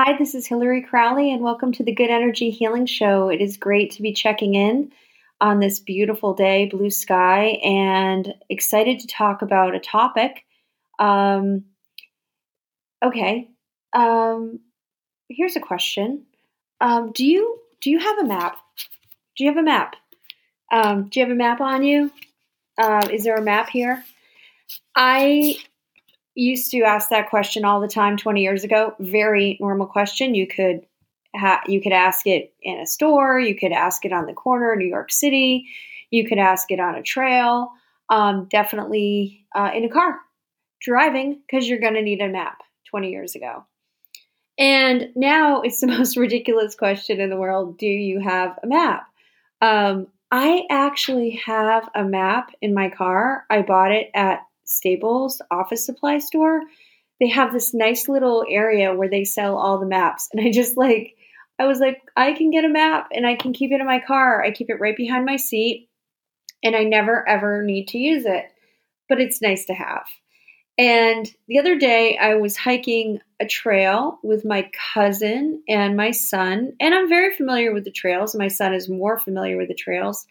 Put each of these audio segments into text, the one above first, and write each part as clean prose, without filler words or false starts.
Hi, this is Hillary Crowley, and welcome to the Good Energy Healing Show. It is great to be checking in on this beautiful day, blue sky, and excited to talk about a topic. Here's a question: do you have a map? Do you have a map? Do you have a map on you? Is there a map here? I used to ask that question all the time 20 years ago. Very normal question. You could ask it in a store. You could ask it on the corner in New York City. You could ask it on a trail. Definitely in a car driving, because you're going to need a map 20 years ago. And now it's the most ridiculous question in the world. Do you have a map? I actually have a map in my car. I bought it at Staples office supply store. They have this nice little area where they sell all the maps. And I was like, I can get a map and I can keep it in my car. I keep it right behind my seat and I never, ever need to use it, but it's nice to have. And the other day I was hiking a trail with my cousin and my son, and I'm very familiar with the trails. My son is more familiar with the trails.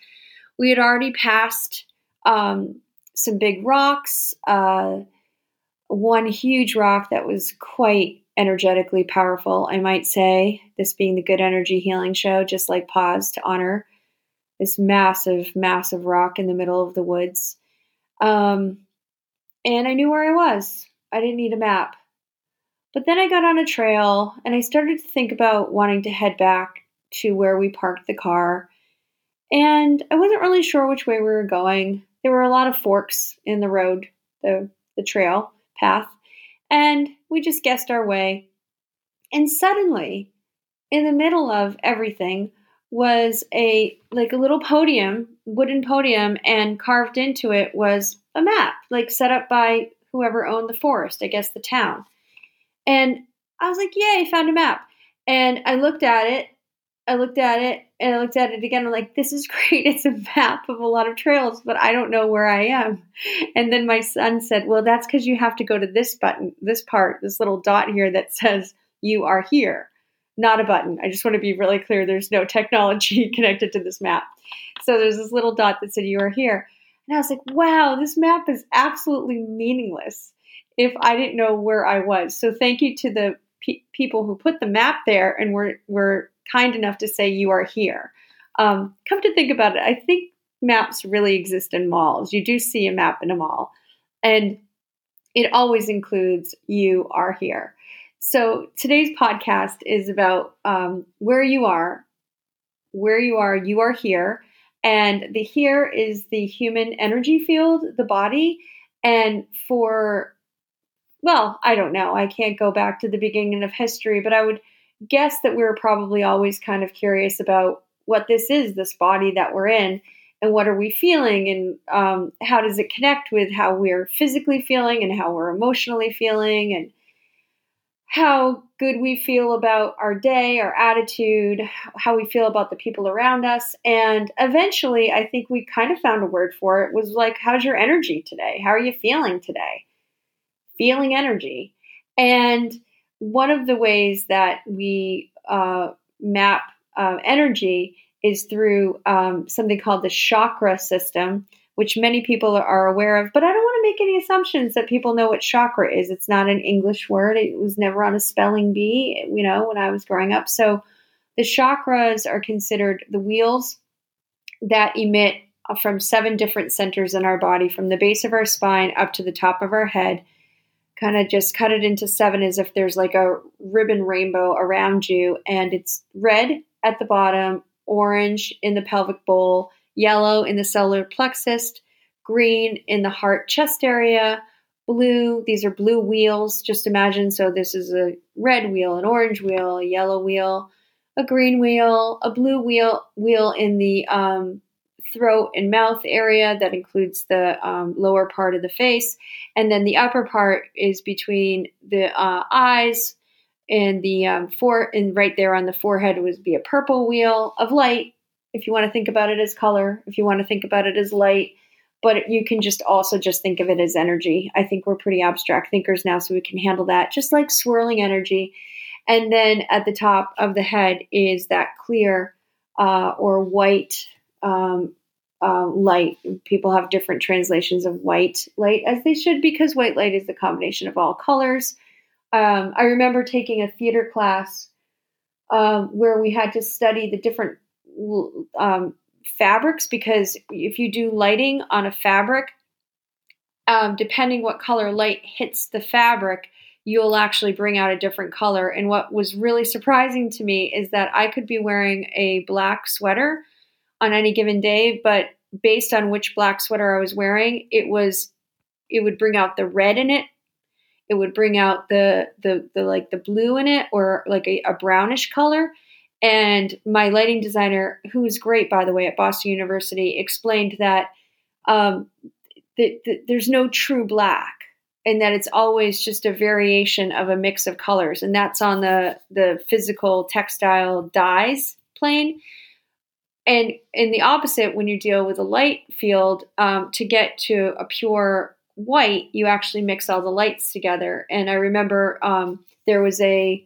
We had already passed, some big rocks, one huge rock that was quite energetically powerful, I might say, this being the Good Energy Healing Show, just like pause to honor this massive, massive rock in the middle of the woods. And I knew where I was. I didn't need a map. But then I got on a trail and I started to think about wanting to head back to where we parked the car. And I wasn't really sure which way we were going. There were a lot of forks in the road, the trail path, and we just guessed our way. And suddenly, in the middle of everything was a little podium, wooden podium, and carved into it was a map, set up by whoever owned the forest, I guess the town. And I was like, yay, found a map. And I looked at it. And I looked at it again. I'm like, this is great. It's a map of a lot of trails, but I don't know where I am. And then my son said, well, that's because you have to go to this button, this part, this little dot here that says you are here, not a button. I just want to be really clear. There's no technology connected to this map. So there's this little dot that said you are here. And I was like, wow, this map is absolutely meaningless if I didn't know where I was. So thank you to the people who put the map there and were kind enough to say you are here. Come to think about it, I think maps really exist in malls. You do see a map in a mall, and it always includes you are here. So today's podcast is about where you are, you are here. And the here is the human energy field, the body. And I don't know. I can't go back to the beginning of history, but I would guess that we were probably always kind of curious about what this is, this body that we're in, and what are we feeling, and how does it connect with how we're physically feeling and how we're emotionally feeling, and how good we feel about our day, our attitude, how we feel about the people around us. And eventually, I think we kind of found a word for it. It was like, how's your energy today? How are you feeling today? Feeling energy. And one of the ways that we map energy is through something called the chakra system, which many people are aware of. But I don't want to make any assumptions that people know what chakra is. It's not an English word. It was never on a spelling bee, when I was growing up. So the chakras are considered the wheels that emit from 7 different centers in our body, from the base of our spine up to the top of our head. Kind of just cut it into 7 as if there's like a ribbon rainbow around you. And it's red at the bottom, orange in the pelvic bowl, yellow in the solar plexus, green in the heart chest area, blue. These are blue wheels. Just imagine. So this is a red wheel, an orange wheel, a yellow wheel, a green wheel, a blue wheel in the throat and mouth area that includes the lower part of the face. And then the upper part is between the eyes and the and right there on the forehead would be a purple wheel of light. If you want to think about it as color, if you want to think about it as light, but you can just also just think of it as energy. I think we're pretty abstract thinkers now, so we can handle that, just like swirling energy. And then at the top of the head is that clear or white light. People have different translations of white light, as they should, because white light is the combination of all colors. I remember taking a theater class where we had to study the different fabrics, because if you do lighting on a fabric, depending what color light hits the fabric, you'll actually bring out a different color. And what was really surprising to me is that I could be wearing a black sweater on any given day, but based on which black sweater I was wearing, it would bring out the red in it. It would bring out the like the blue in it, or like a brownish color. And my lighting designer, who was great, by the way, at Boston University, explained that there's no true black, and that it's always just a variation of a mix of colors. And that's on the physical textile dyes plane. And in the opposite, when you deal with a light field, to get to a pure white, you actually mix all the lights together. And I remember there was a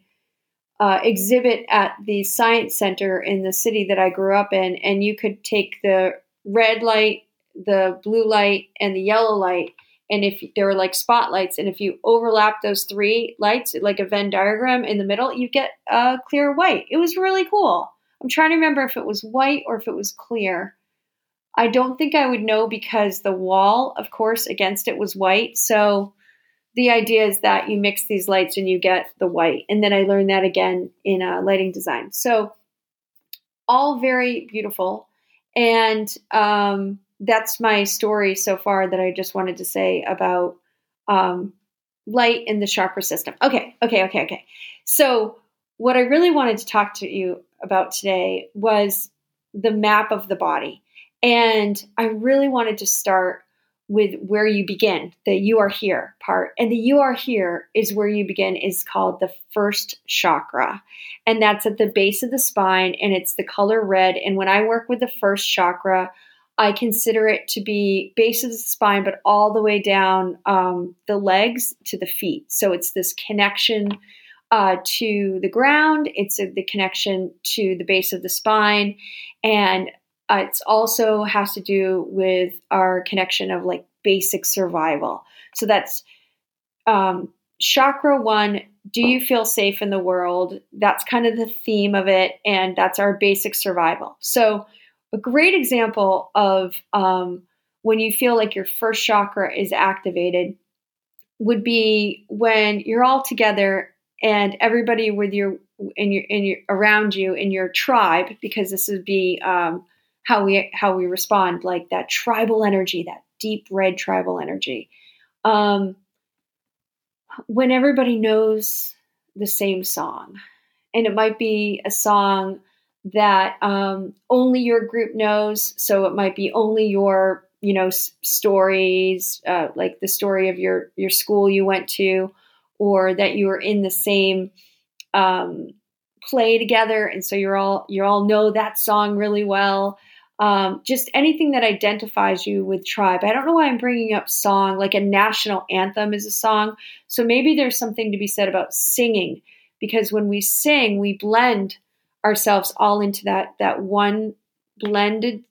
exhibit at the science center in the city that I grew up in, and you could take the red light, the blue light, and the yellow light. And if there were like spotlights, and if you overlap those three lights, like a Venn diagram in the middle, you get a clear white. It was really cool. I'm trying to remember if it was white or if it was clear. I don't think I would know, because the wall, of course, against it was white. So the idea is that you mix these lights and you get the white. And then I learned that again in lighting design. So all very beautiful. And that's my story so far that I just wanted to say about light in the chakra system. Okay. So what I really wanted to talk to you about today was the map of the body. And I really wanted to start with where you begin, the you are here part. And the you are here is where you begin is called the first chakra. And that's at the base of the spine, and it's the color red. And when I work with the first chakra, I consider it to be base of the spine, but all the way down the legs to the feet. So it's this connection to the ground. It's the connection to the base of the spine. And it's also has to do with our connection of like basic survival. So that's chakra one. Do you feel safe in the world? That's kind of the theme of it. And that's our basic survival. So a great example of when you feel like your first chakra is activated would be when you're all together and everybody with your around you in your tribe, because this would be how we respond, like that tribal energy, that deep red tribal energy. When everybody knows the same song, and it might be a song that only your group knows, so it might be only your stories, like the story of your school you went to, or that you were in the same play together, and so you all know that song really well. Just anything that identifies you with tribe. I don't know why I'm bringing up song. Like a national anthem is a song, so maybe there's something to be said about singing, because when we sing, we blend ourselves all into that one blended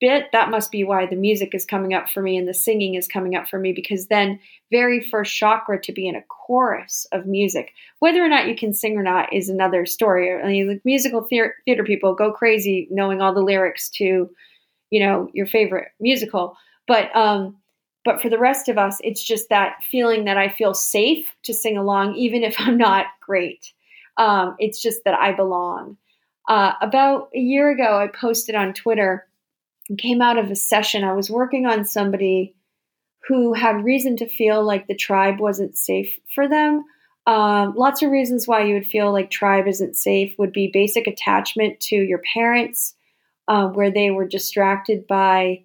bit. That must be why the music is coming up for me and the singing is coming up for me, because then very first chakra to be in a chorus of music, whether or not you can sing or not is another story. I mean, like musical theater people go crazy knowing all the lyrics to, your favorite musical. But for the rest of us, it's just that feeling that I feel safe to sing along, even if I'm not great. It's just that I belong. About a year ago, I posted on Twitter, came out of a session. I was working on somebody who had reason to feel like the tribe wasn't safe for them. Lots of reasons why you would feel like tribe isn't safe would be basic attachment to your parents, where they were distracted by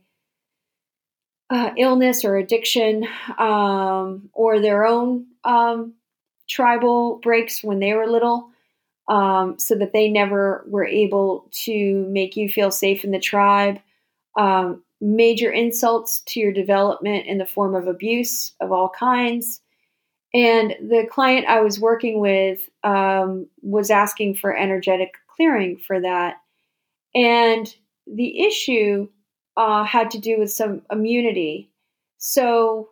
illness or addiction, or their own tribal breaks when they were little. So that they never were able to make you feel safe in the tribe. Major insults to your development in the form of abuse of all kinds. And the client I was working with was asking for energetic clearing for that. And the issue had to do with some immunity. So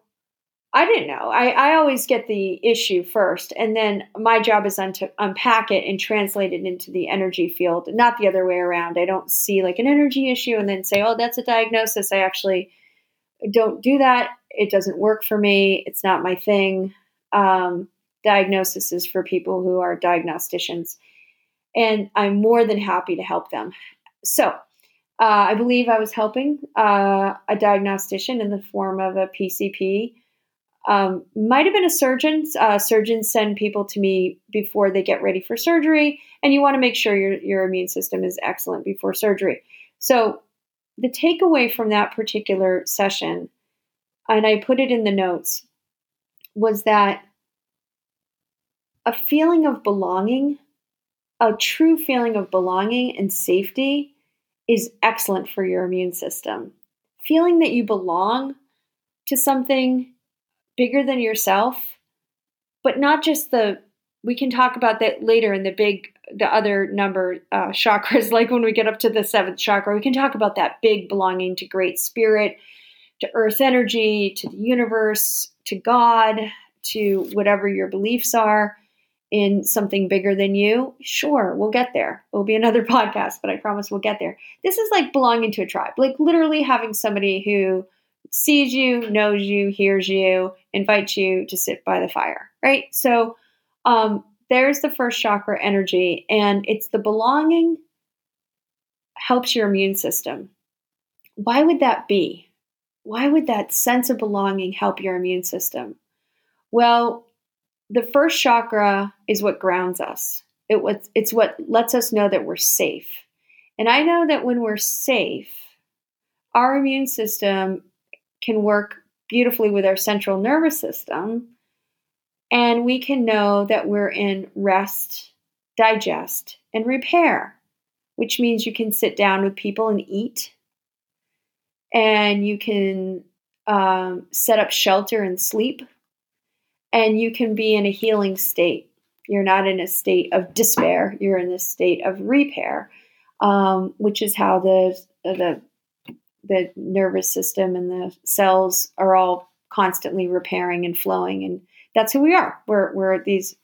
I didn't know. I always get the issue first, and then my job is to unpack it and translate it into the energy field, not the other way around. I don't see like an energy issue and then say, oh, that's a diagnosis. I actually don't do that. It doesn't work for me. It's not my thing. Diagnosis is for people who are diagnosticians, and I'm more than happy to help them. So I believe I was helping a diagnostician in the form of a PCP. Might have been a surgeon. Surgeons send people to me before they get ready for surgery, and you want to make sure your immune system is excellent before surgery. So the takeaway from that particular session, and I put it in the notes, was that a feeling of belonging, a true feeling of belonging and safety, is excellent for your immune system. Feeling that you belong to something bigger than yourself, but not just we can talk about that later in the other number chakras, like when we get up to the seventh chakra, we can talk about that big belonging to great spirit, to earth energy, to the universe, to God, to whatever your beliefs are in something bigger than you. Sure, we'll get there. It'll be another podcast, but I promise we'll get there. This is like belonging to a tribe, like literally having somebody who sees you, knows you, hears you, invites you to sit by the fire, right? So there's the first chakra energy, and it's the belonging helps your immune system. Why would that be? Why would that sense of belonging help your immune system? Well, the first chakra is what grounds us. It's what lets us know that we're safe. And I know that when we're safe, our immune system can work beautifully with our central nervous system, and we can know that we're in rest, digest, and repair, which means you can sit down with people and eat, and you can set up shelter and sleep, and you can be in a healing state. You're not in a state of despair. You're in a state of repair, which is how the nervous system and the cells are all constantly repairing and flowing. And that's who we are. We're this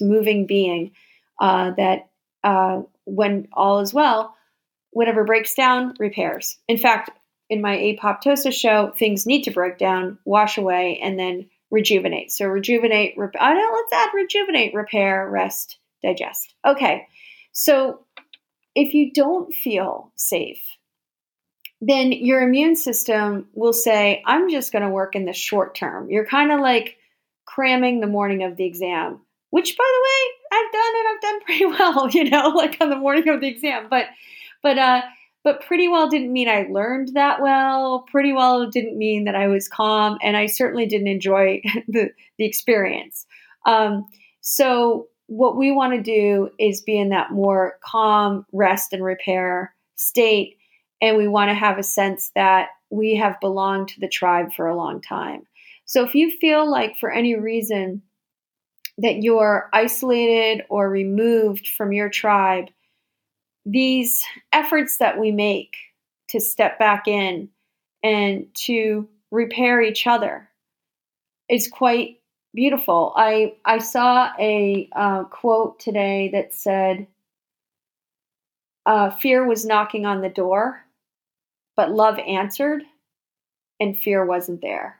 moving being that when all is well, whatever breaks down repairs. In fact, in my apoptosis show, things need to break down, wash away, and then rejuvenate. So rejuvenate, repair, rest, digest. Okay. So if you don't feel safe, then your immune system will say, I'm just going to work in the short term. You're kind of like cramming the morning of the exam, which, by the way, I've done pretty well, like on the morning of the exam, but pretty well didn't mean I learned that well. Pretty well didn't mean that I was calm, and I certainly didn't enjoy the experience. So what we want to do is be in that more calm, rest, and repair state. And we want to have a sense that we have belonged to the tribe for a long time. So if you feel like for any reason that you're isolated or removed from your tribe, these efforts that we make to step back in and to repair each other is quite beautiful. I saw a quote today that said, fear was knocking on the door, but love answered, and fear wasn't there.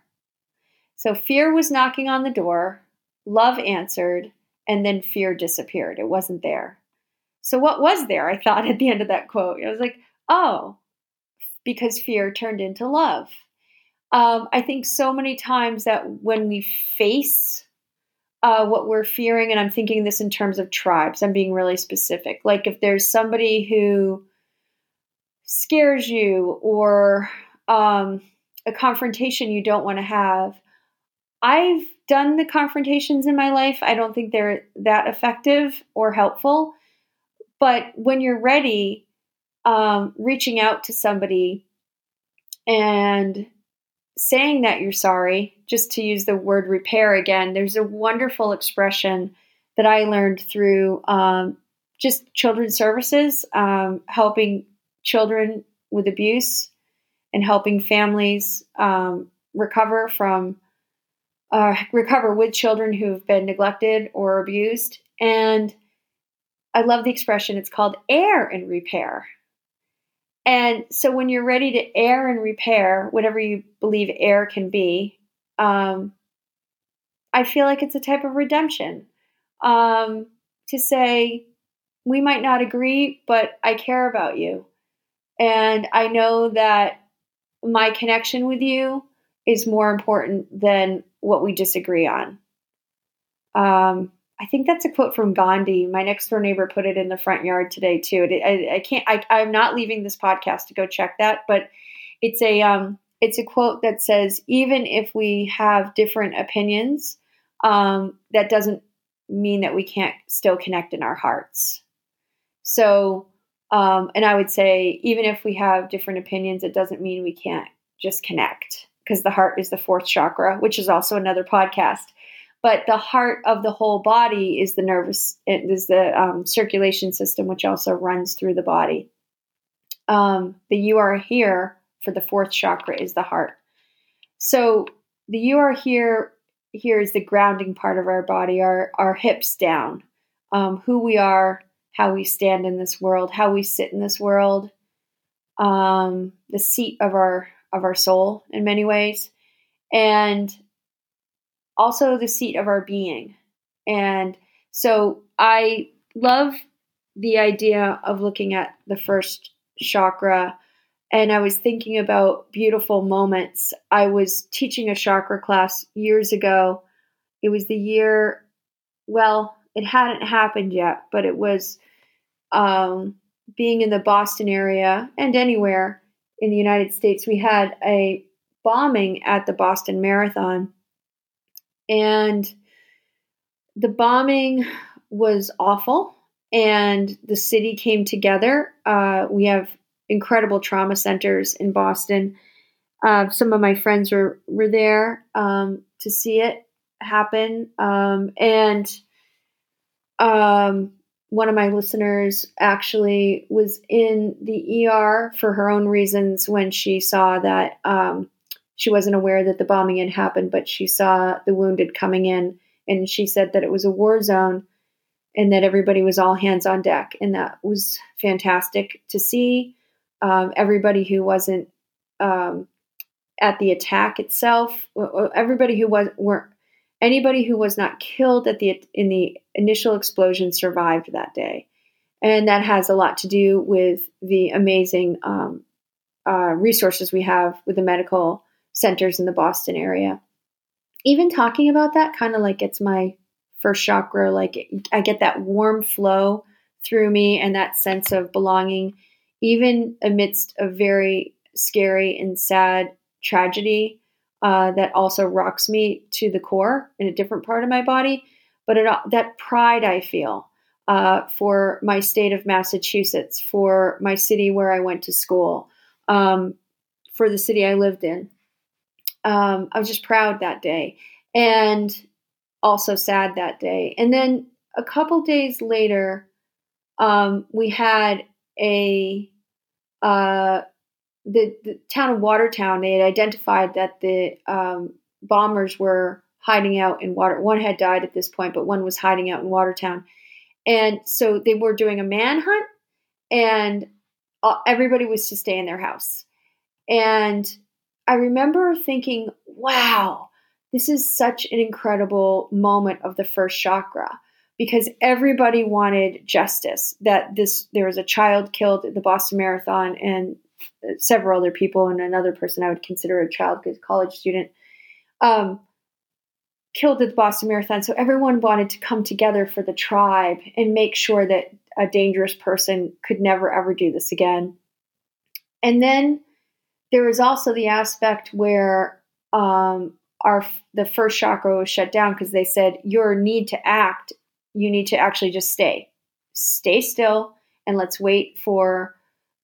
So fear was knocking on the door, love answered, and then fear disappeared. It wasn't there. So what was there, I thought, at the end of that quote? I was like, oh, because fear turned into love. I think so many times that when we face what we're fearing, and I'm thinking this in terms of tribes, I'm being really specific. Like if there's somebody who scares you or a confrontation you don't want to have. I've done the confrontations in my life. I don't think they're that effective or helpful. But when you're ready, reaching out to somebody and saying that you're sorry, just to use the word repair again, there's a wonderful expression that I learned through just children's services, helping children with abuse and helping families recover with children who have been neglected or abused. And I love the expression. It's called air and repair. And so when you're ready to air and repair, whatever you believe air can be, I feel like it's a type of redemption, to say, we might not agree, but I care about you. And I know that my connection with you is more important than what we disagree on. I think that's a quote from Gandhi. My next door neighbor put it in the front yard today too. I'm not leaving this podcast to go check that, but it's a quote that says, even if we have different opinions, that doesn't mean that we can't still connect in our hearts. So, and I would say, even if we have different opinions, it doesn't mean we can't just connect, because the heart is the fourth chakra, which is also another podcast. But the heart of the whole body is the nervous, is the circulation system, which also runs through the body. The you are here for the fourth chakra is the heart. So the you are here is the grounding part of our body, our hips down, who we are, how we stand in this world, how we sit in this world, the seat of our soul in many ways, and also the seat of our being. And so I love the idea of looking at the first chakra. And I was thinking about beautiful moments. I was teaching a chakra class years ago. It was the year, well, it hadn't happened yet, but it was being in the Boston area and anywhere in the United States. We had a bombing at the Boston Marathon. And the bombing was awful. And the city came together. We have incredible trauma centers in Boston. Some of my friends were there to see it happen. One of my listeners actually was in the ER for her own reasons when she saw that she wasn't aware that the bombing had happened, but she saw the wounded coming in, and she said that it was a war zone and that everybody was all hands on deck. And that was fantastic to see. Everybody who wasn't at the attack itself, anybody who was not killed in the initial explosion survived that day. And that has a lot to do with the amazing resources we have with the medical centers in the Boston area. Even talking about that, kind of like it's my first chakra, like I get that warm flow through me and that sense of belonging, even amidst a very scary and sad tragedy that also rocks me to the core in a different part of my body. But that pride I feel for my state of Massachusetts, for my city where I went to school, for the city I lived in. I was just proud that day and also sad that day. And then a couple days later, we had the town of Watertown. They had identified that the bombers were hiding out in Watertown. One had died at this point, but one was hiding out in Watertown. And so they were doing a manhunt, and everybody was to stay in their house. And I remember thinking, wow, this is such an incredible moment of the first chakra, because everybody wanted justice, that there was a child killed at the Boston Marathon and several other people, and another person I would consider a child, a college student, killed at the Boston Marathon. So everyone wanted to come together for the tribe and make sure that a dangerous person could never, ever do this again. And then there was also the aspect where the first chakra was shut down, because they said your need to act, you need to actually just stay still, and let's wait for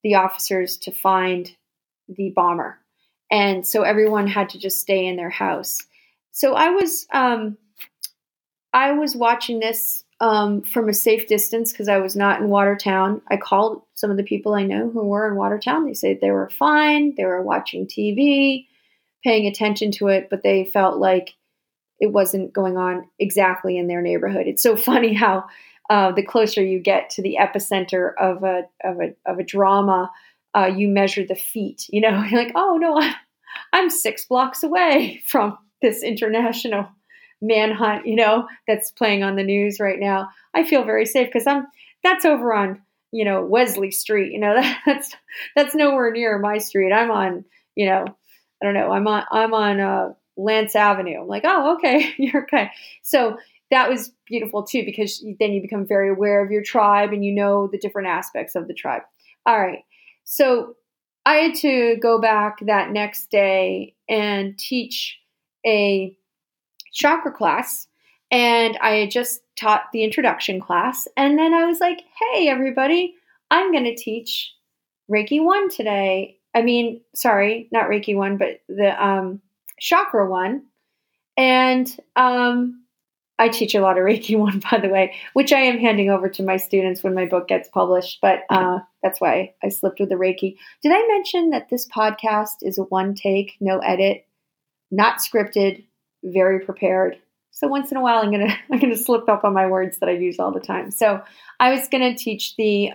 the officers to find the bomber. And so everyone had to just stay in their house. So I was watching this from a safe distance because I was not in Watertown. I called some of the people I know who were in Watertown. They said they were fine. They were watching TV, paying attention to it, but they felt like it wasn't going on exactly in their neighborhood. It's so funny how the closer you get to the epicenter of a drama, you measure the feet. You know, you're like, oh no, I'm 6 blocks away from this international manhunt, you know, that's playing on the news right now. I feel very safe because that's over on, you know, Wesley Street. You know, that's nowhere near my street. I'm on, you know, I don't know. I'm on Lance Avenue. I'm like, oh, okay. You're okay. So that was beautiful too, because then you become very aware of your tribe and you know the different aspects of the tribe. All right. So I had to go back that next day and teach a chakra class. And I had just taught the introduction class. And then I was like, hey, everybody, I'm going to teach Reiki 1 today. I mean, sorry, not Reiki 1, but the chakra 1. And I teach a lot of Reiki 1, by the way, which I am handing over to my students when my book gets published. But that's why I slipped with the Reiki. Did I mention that this podcast is a one take, no edit, not scripted, very prepared? So once in a while, I'm gonna slip up on my words that I use all the time. So I was gonna teach the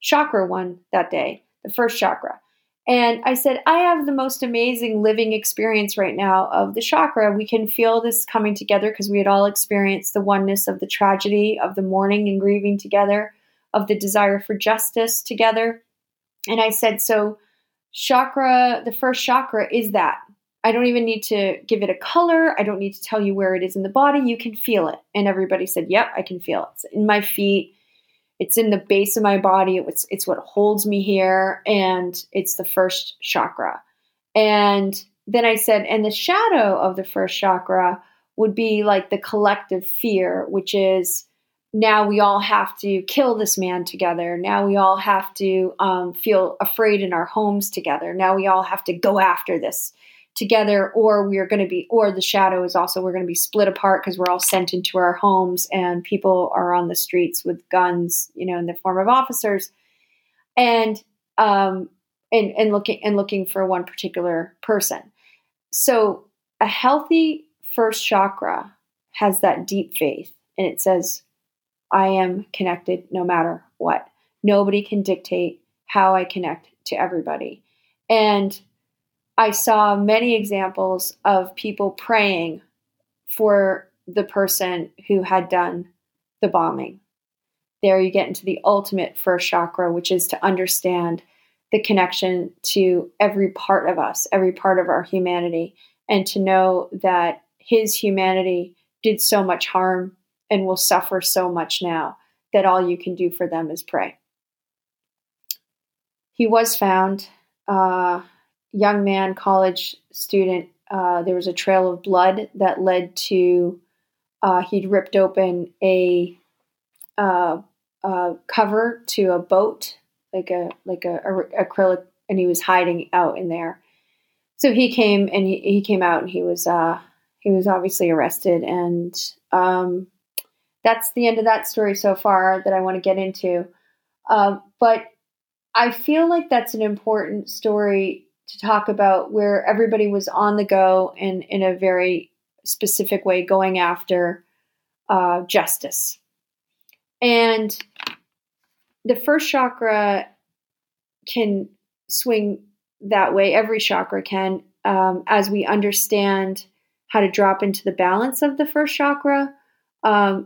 chakra 1 that day, the first chakra. And I said, I have the most amazing living experience right now of the chakra. We can feel this coming together because we had all experienced the oneness of the tragedy, of the mourning and grieving together, of the desire for justice together. And I said, so chakra, the first chakra is that. I don't even need to give it a color. I don't need to tell you where it is in the body. You can feel it. And everybody said, yep, I can feel it. It's in my feet. It's in the base of my body. It's what holds me here. And it's the first chakra. And then I said, and the shadow of the first chakra would be like the collective fear, which is now we all have to kill this man together. Now we all have to feel afraid in our homes together. Now we all have to go after this together, or we are going to be, or the shadow is also, we're going to be split apart because we're all sent into our homes and people are on the streets with guns, you know, in the form of officers, and looking for one particular person. So a healthy first chakra has that deep faith, and it says, I am connected no matter what. Nobody can dictate how I connect to everybody. And I saw many examples of people praying for the person who had done the bombing. There you get into the ultimate first chakra, which is to understand the connection to every part of us, every part of our humanity, and to know that his humanity did so much harm and will suffer so much now that all you can do for them is pray. He was found, young man, college student, there was a trail of blood that led to, he'd ripped open a cover to a boat, like a acrylic, and he was hiding out in there. So he came out and he was obviously arrested. And, that's the end of that story so far that I want to get into. But I feel like that's an important story to talk about, where everybody was on the go and in a very specific way going after justice. And the first chakra can swing that way. Every chakra can, as we understand how to drop into the balance of the first chakra,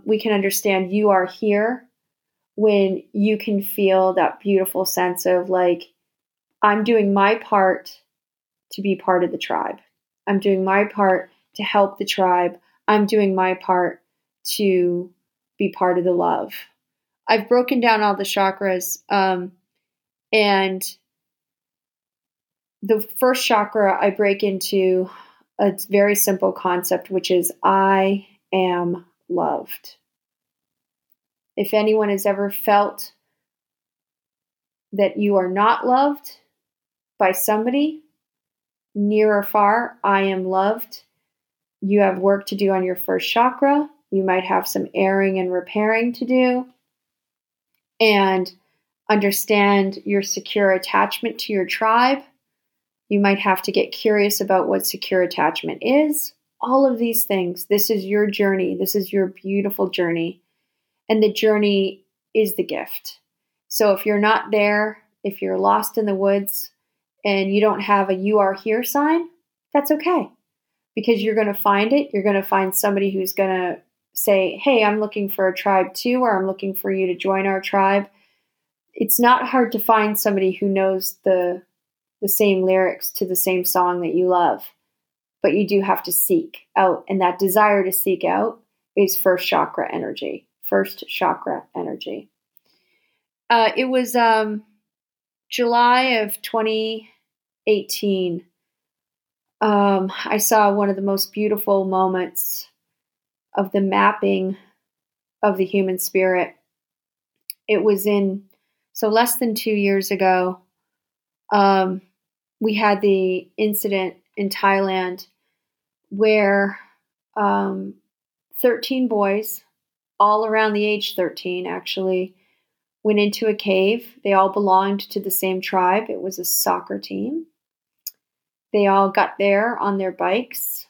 we can understand you are here when you can feel that beautiful sense of like, I'm doing my part to be part of the tribe. I'm doing my part to help the tribe. I'm doing my part to be part of the love. I've broken down all the chakras, and the first chakra I break into a very simple concept, which is I am loved. If anyone has ever felt that you are not loved by somebody, near or far, I am loved. you have work to do on your first chakra. You might have some airing and repairing to do. And understand your secure attachment to your tribe. You might have to get curious about what secure attachment is. All of these things. This is your journey. This is your beautiful journey. And the journey is the gift. So if you're not there, if you're lost in the woods and you don't have a "you are here" sign, that's okay. Because you're going to find it. You're going to find somebody who's going to say, "Hey, I'm looking for a tribe too," or "I'm looking for you to join our tribe." It's not hard to find somebody who knows the same lyrics to the same song that you love. But you do have to seek out. And that desire to seek out is first chakra energy. First chakra energy. It was July of 2018. I saw one of the most beautiful moments of the mapping of the human spirit. It was less than 2 years ago, we had the incident in Thailand where 13 boys, all around the age 13 actually, went into a cave. They all belonged to the same tribe. It was a soccer team. They all got there on their bikes,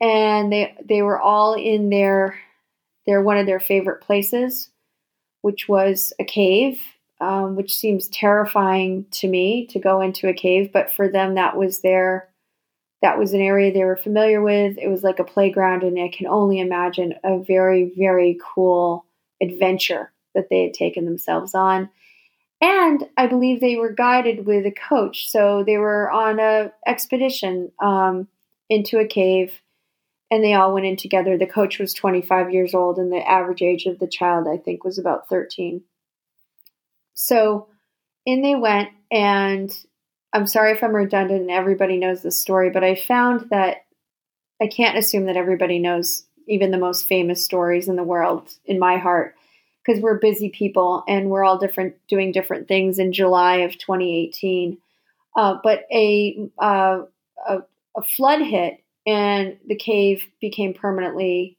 and they were all in their one of their favorite places, which was a cave, which seems terrifying to me to go into a cave. But for them, that was an area they were familiar with. It was like a playground, and I can only imagine a very, very cool adventure that they had taken themselves on. And I believe they were guided with a coach. So they were on an expedition into a cave, and they all went in together. The coach was 25 years old, and the average age of the child, I think, was about 13. So in they went, and I'm sorry if I'm redundant and everybody knows this story, but I found that I can't assume that everybody knows even the most famous stories in the world in my heart, because we're busy people and we're all doing different things in July of 2018. But a flood hit, and the cave became permanently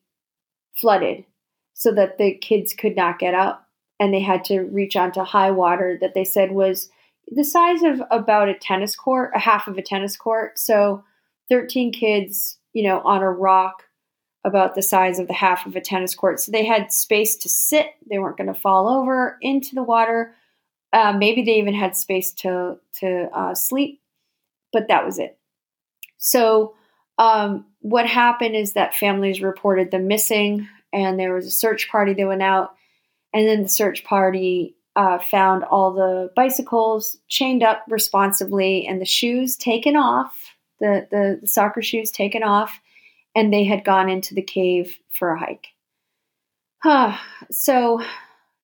flooded so that the kids could not get up, and they had to reach onto high water that they said was the size of about a tennis court, a half of a tennis court. So 13 kids, on a rock about the size of the half of a tennis court. So they had space to sit. They weren't going to fall over into the water. Maybe they even had space to sleep, but that was it. So what happened is that families reported them missing, and there was a search party that went out, and then the search party found all the bicycles chained up responsibly, and the shoes taken off, the soccer shoes taken off, and they had gone into the cave for a hike. So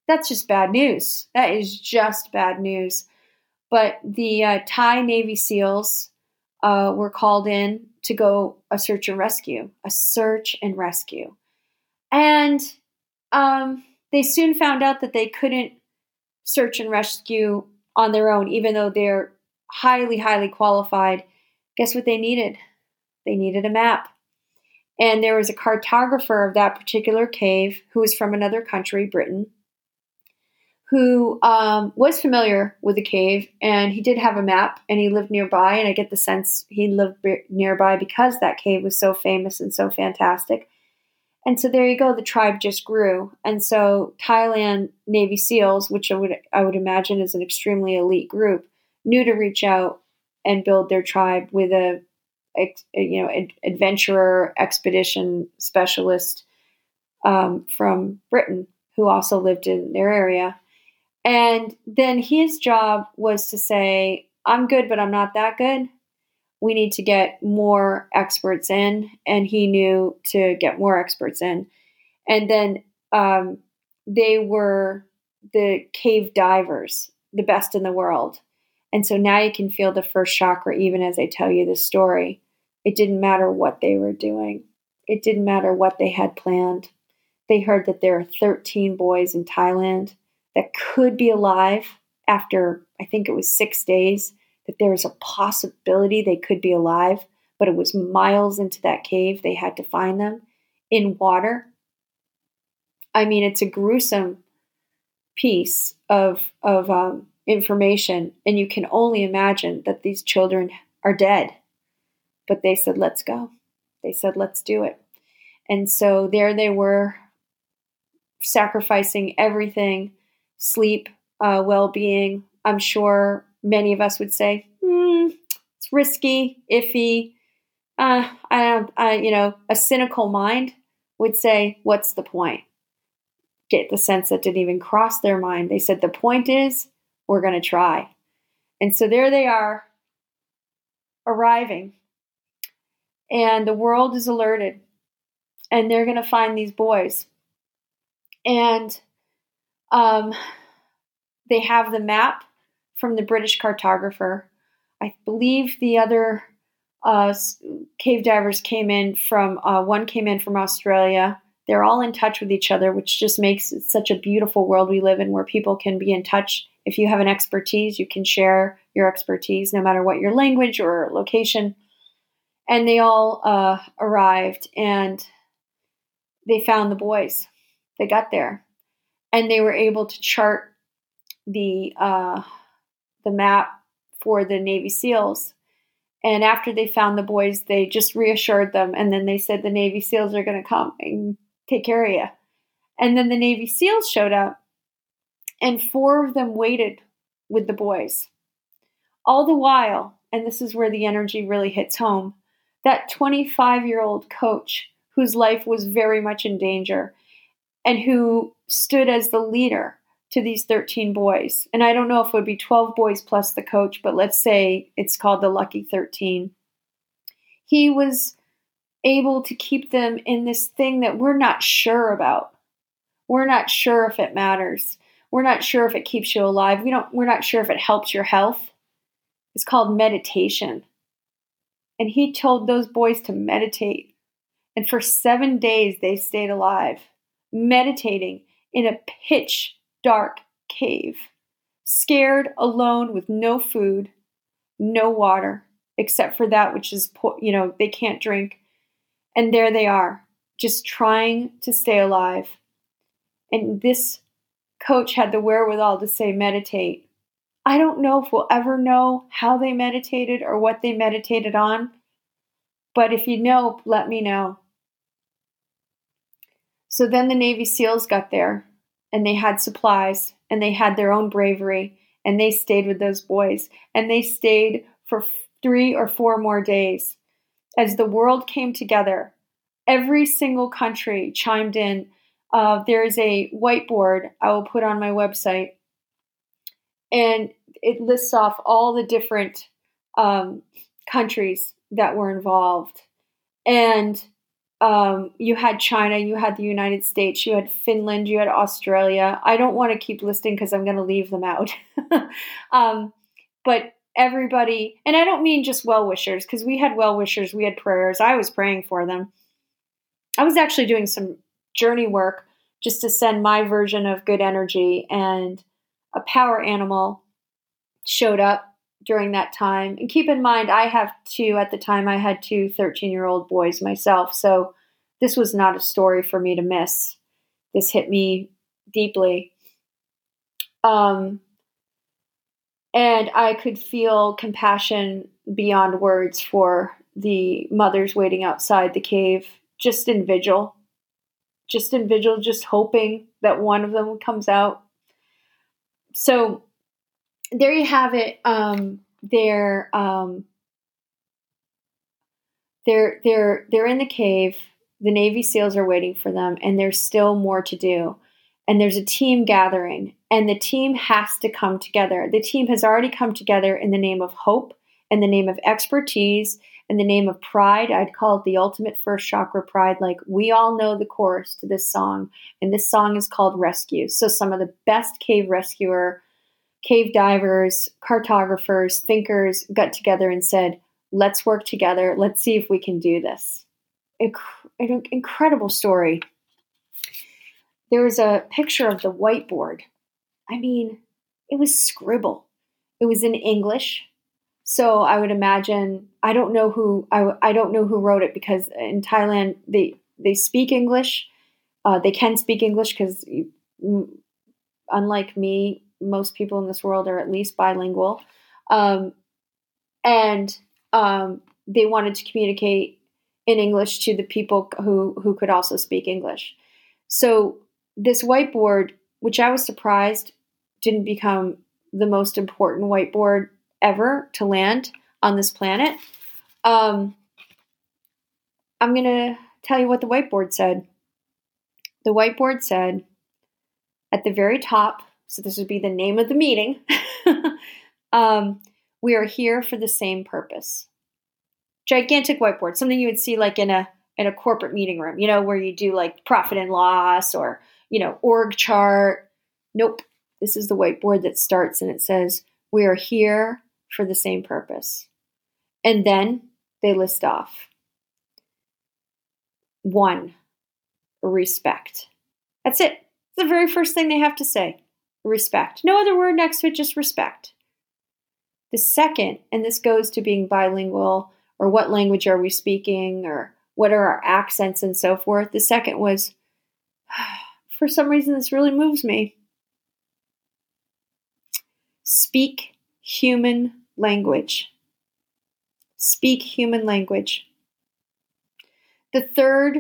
that's just bad news. That is just bad news. But the Thai Navy SEALs were called in to go a search and rescue. And they soon found out that they couldn't search and rescue on their own, even though they're highly, highly qualified. Guess what they needed? They needed a map. And there was a cartographer of that particular cave who was from another country, Britain, who was familiar with the cave, and he did have a map, and he lived nearby. And I get the sense he lived nearby because that cave was so famous and so fantastic. And so there you go. The tribe just grew. And so Thailand Navy SEALs, which I would imagine is an extremely elite group, knew to reach out and build their tribe with an adventurer expedition specialist from Britain who also lived in their area. And then his job was to say, "I'm good, but I'm not that good. We need to get more experts in," and he knew to get more experts in. And then they were the cave divers, the best in the world. And so now you can feel the first chakra even as I tell you this story. It didn't matter what they were doing. It didn't matter what they had planned. They heard that there are 13 boys in Thailand that could be alive after, I think it was 6 days, that there was a possibility they could be alive, but it was miles into that cave. They had to find them in water. I mean, it's a gruesome piece of information, and you can only imagine that these children are dead. But they said, let's go. They said, let's do it. And so there they were, sacrificing everything, sleep, well-being. I'm sure many of us would say, it's risky, iffy. A cynical mind would say, what's the point? Get the sense that didn't even cross their mind. They said, the point is, we're going to try. And so there they are, arriving. And the world is alerted. And they're going to find these boys. And they have the map from the British cartographer. I believe the other cave divers came in from Australia. They're all in touch with each other, which just makes it such a beautiful world we live in, where people can be in touch. If you have an expertise, you can share your expertise, no matter what your language or location. And they all arrived, and they found the boys. They got there, and they were able to chart the map for the Navy SEALs. And after they found the boys, they just reassured them. And then they said, the Navy SEALs are going to come and take care of you. And then the Navy SEALs showed up, and 4 of them waited with the boys. All the while, and this is where the energy really hits home, that 25-year-old coach whose life was very much in danger and who stood as the leader to these 13 boys. And I don't know if it would be 12 boys plus the coach, but let's say it's called the Lucky 13. He was able to keep them in this thing that we're not sure about. We're not sure if it matters. We're not sure if it keeps you alive. We're not sure if it helps your health. It's called meditation. And he told those boys to meditate. And for 7 days, they stayed alive, meditating in a pitch dark cave, scared, alone, with no food, no water, except for that which is, they can't drink. And there they are, just trying to stay alive. And this coach had the wherewithal to say, meditate. I don't know if we'll ever know how they meditated or what they meditated on, but if you know, let me know. So then the Navy SEALs got there. And they had supplies, and they had their own bravery, and they stayed with those boys. And they stayed for 3 or 4 more days. As the world came together, every single country chimed in. There is a whiteboard I will put on my website, and it lists off all the different countries that were involved. And you had China, you had the United States, you had Finland, you had Australia. I don't want to keep listing because I'm going to leave them out. But everybody, and I don't mean just well-wishers, because we had well-wishers, we had prayers. I was praying for them. I was actually doing some journey work just to send my version of good energy, and a power animal showed up during that time. And keep in mind, I had 2 13-year-old boys myself. So this was not a story for me to miss. This hit me deeply. And I could feel compassion beyond words for the mothers waiting outside the cave, just in vigil, just hoping that one of them comes out. So there you have it. They're in the cave. The Navy SEALs are waiting for them, and there's still more to do. And there's a team gathering, and the team has to come together. The team has already come together in the name of hope, in the name of expertise, in the name of pride. I'd call it the ultimate first chakra pride. Like, we all know the chorus to this song, and this song is called Rescue. So some of the best cave divers, cartographers, thinkers got together and said, let's work together. Let's see if we can do this. An incredible story. There was a picture of the whiteboard. I mean, it was scribble. It was in English. So I would imagine, I don't know who wrote it, because in Thailand they speak English. They can speak English because, unlike me, most people in this world are at least bilingual. And they wanted to communicate in English to the people who could also speak English. So this whiteboard, which I was surprised didn't become the most important whiteboard ever to land on this planet. I'm going to tell you what the whiteboard said. The whiteboard said at the very top, so this would be the name of the meeting, we are here for the same purpose. Gigantic whiteboard, something you would see like in a corporate meeting room, you know, where you do like profit and loss or, you know, org chart. Nope. This is the whiteboard that starts and it says, we are here for the same purpose. And then they list off. 1, respect. That's it. It's the very first thing they have to say. Respect. No other word next to it, just respect. The second, and this goes to being bilingual or what language are we speaking or what are our accents and so forth. The second was, for some reason, this really moves me. Speak human language. Speak human language. The third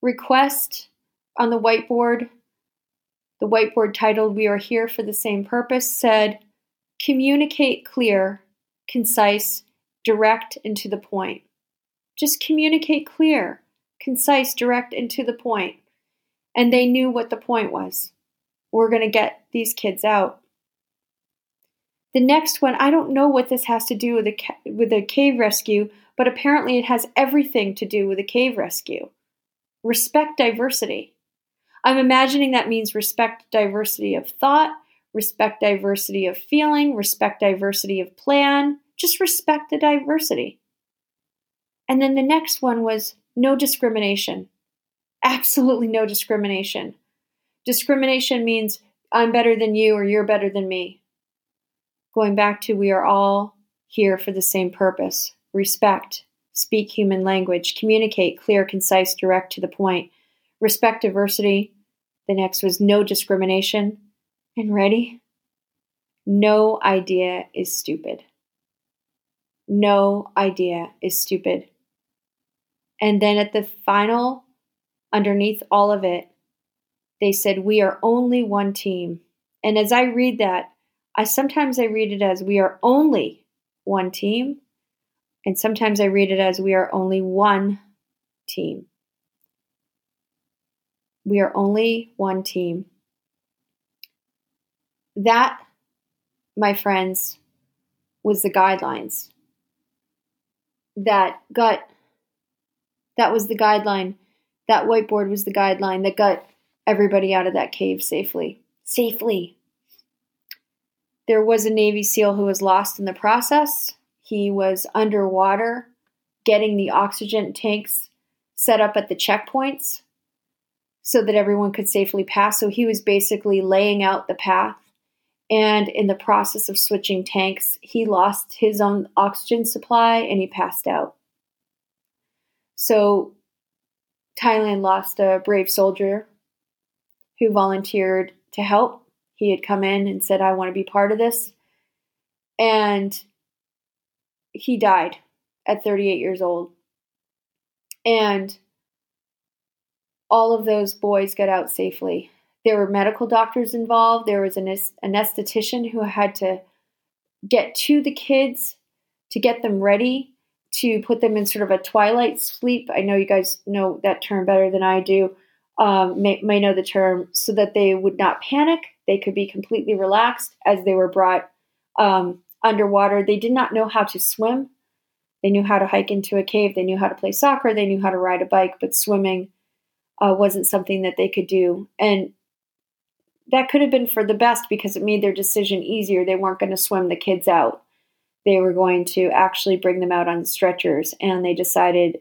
request on the whiteboard titled, We Are Here for the Same Purpose, said, communicate clear, concise, direct, and to the point. Just communicate clear, concise, direct, and to the point. And they knew what the point was. We're going to get these kids out. The next one, I don't know what this has to do with a cave rescue, but apparently it has everything to do with a cave rescue. Respect diversity. I'm imagining that means respect diversity of thought, respect diversity of feeling, respect diversity of plan, just respect the diversity. And then the next one was no discrimination. Absolutely no discrimination. Discrimination means I'm better than you or you're better than me. Going back to we are all here for the same purpose. Respect, speak human language, communicate clear, concise, direct, to the point. Respect diversity. The next was no discrimination. And ready? No idea is stupid. No idea is stupid. And then at the final, underneath all of it, they said, we are only one team. And as I read that, sometimes I read it as we are only one team, and sometimes I read it as we are only one team. We are only one team. That, my friends, was the guidelines. That was the guideline. That whiteboard was the guideline that got everybody out of that cave safely. Safely. There was a Navy SEAL who was lost in the process. He was underwater getting the oxygen tanks set up at the checkpoints so that everyone could safely pass. So he was basically laying out the path. And in the process of switching tanks, he lost his own oxygen supply and he passed out. So Thailand lost a brave soldier who volunteered to help. He had come in and said, I want to be part of this. And he died at 38 years old. And all of those boys got out safely. There were medical doctors involved. There was an anesthetician who had to get to the kids to get them ready, to put them in sort of a twilight sleep. I know you guys know that term better than I do. May know the term, so that they would not panic. They could be completely relaxed as they were brought underwater. They did not know how to swim. They knew how to hike into a cave. They knew how to play soccer. They knew how to ride a bike, but swimming wasn't something that they could do. And that could have been for the best because it made their decision easier. They weren't going to swim the kids out. They were going to actually bring them out on stretchers. And they decided...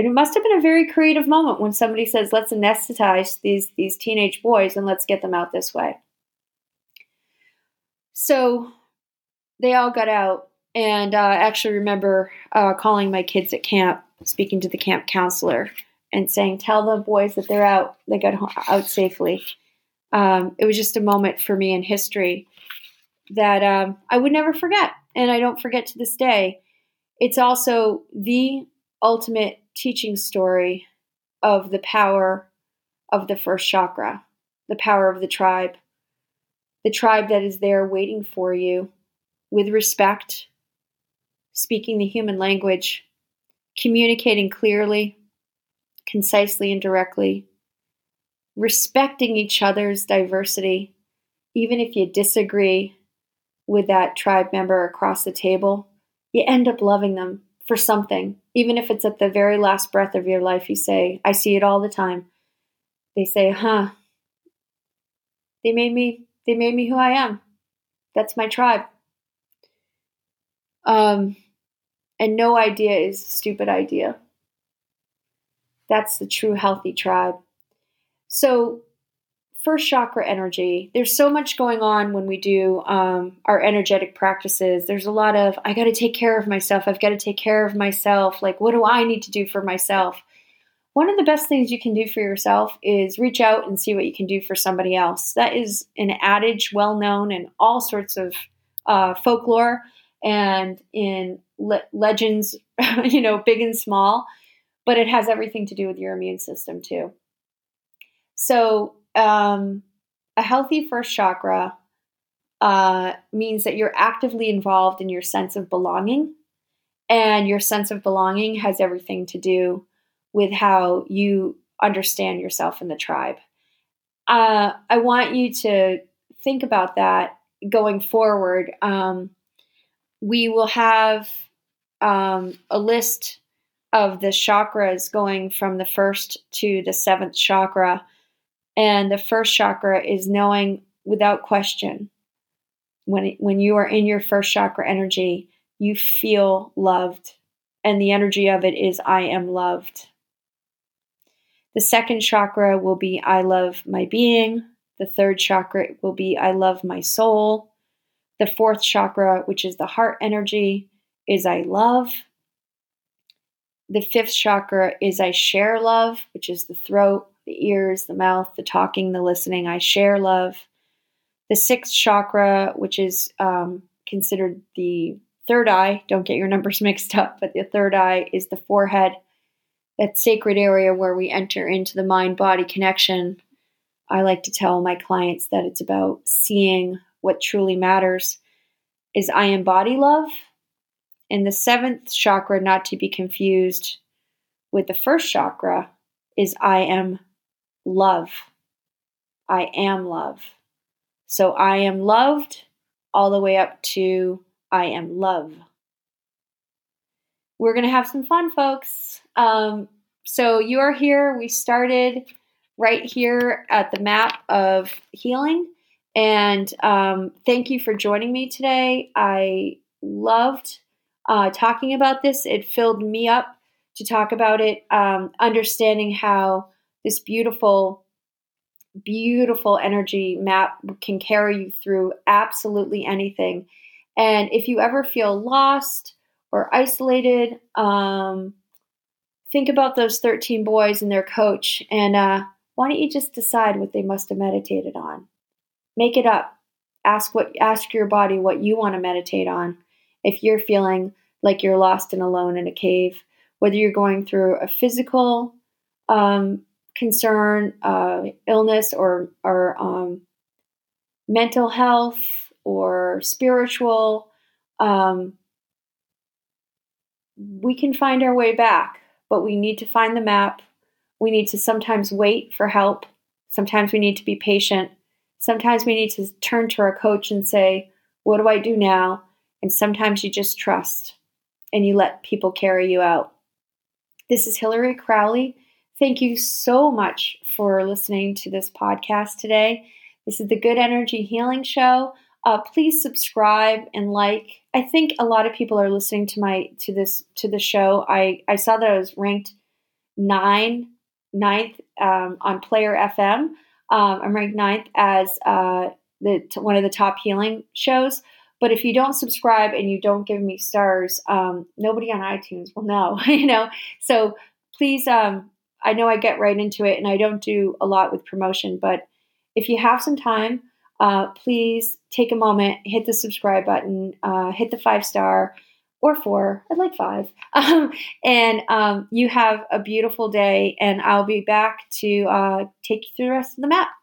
it must have been a very creative moment when somebody says, let's anesthetize these teenage boys and let's get them out this way. So they all got out And I actually remember calling my kids at camp, speaking to the camp counselor and saying, tell the boys that they're out, they got out safely. It was just a moment for me in history that I would never forget. And I don't forget to this day. It's also the ultimate teaching story of the power of the first chakra, the power of the tribe that is there waiting for you with respect, speaking the human language, communicating clearly, concisely and directly, respecting each other's diversity, even if you disagree with that tribe member across the table, you end up loving them for something. Even if it's at the very last breath of your life, you say, I see it all the time. They say, huh, they made me who I am. That's my tribe. And no idea is a stupid idea. That's the true healthy tribe. So first chakra energy, there's so much going on when we do our energetic practices. There's a lot of, I got to take care of myself. I've got to take care of myself. Like, what do I need to do for myself? One of the best things you can do for yourself is reach out and see what you can do for somebody else. That is an adage well-known in all sorts of folklore and in legends, you know, big and small, but it has everything to do with your immune system too. So a healthy first chakra means that you're actively involved in your sense of belonging, and your sense of belonging has everything to do with how you understand yourself in the tribe. I want you to think about that going forward. We will have a list of the chakras going from the first to the seventh chakra. And the first chakra is knowing without question. When you are in your first chakra energy, you feel loved. And the energy of it is, I am loved. The second chakra will be, I love my being. The third chakra will be, I love my soul. The fourth chakra, which is the heart energy, is I love. The fifth chakra is I share love, which is the throat, the ears, the mouth, the talking, the listening. I share love. The sixth chakra, which is considered the third eye. Don't get your numbers mixed up, but the third eye is the forehead, that sacred area where we enter into the mind-body connection. I like to tell my clients that it's about seeing what truly matters is I embody love. And the seventh chakra, not to be confused with the first chakra, is I am love. I am love. So I am loved all the way up to I am love. We're going to have some fun, folks. So you are here. We started right here at the map of healing. And thank you for joining me today. I loved talking about this. It filled me up to talk about it, understanding how this beautiful, beautiful energy map can carry you through absolutely anything. And if you ever feel lost or isolated, think about those 13 boys and their coach. And why don't you just decide what they must have meditated on? Make it up. Ask your body what you want to meditate on. If you're feeling like you're lost and alone in a cave, whether you're going through a physical concern, illness, or mental health or spiritual, we can find our way back, but we need to find the map. We need to sometimes wait for help. Sometimes we need to be patient. Sometimes we need to turn to our coach and say, what do I do now? And sometimes you just trust and you let people carry you out. This is Hillary Crowley. Thank you so much for listening to this podcast today. This is the Good Energy Healing Show. Please subscribe and like. I think a lot of people are listening to the show. I saw that I was ranked ninth on Player FM. I'm ranked ninth as one of the top healing shows, But if you don't subscribe and you don't give me stars, nobody on iTunes will know, you know? So please, I know I get right into it and I don't do a lot with promotion, but if you have some time, please take a moment, hit the subscribe button, hit the 5-star or 4, I'd like 5. You have a beautiful day, and I'll be back to take you through the rest of the map.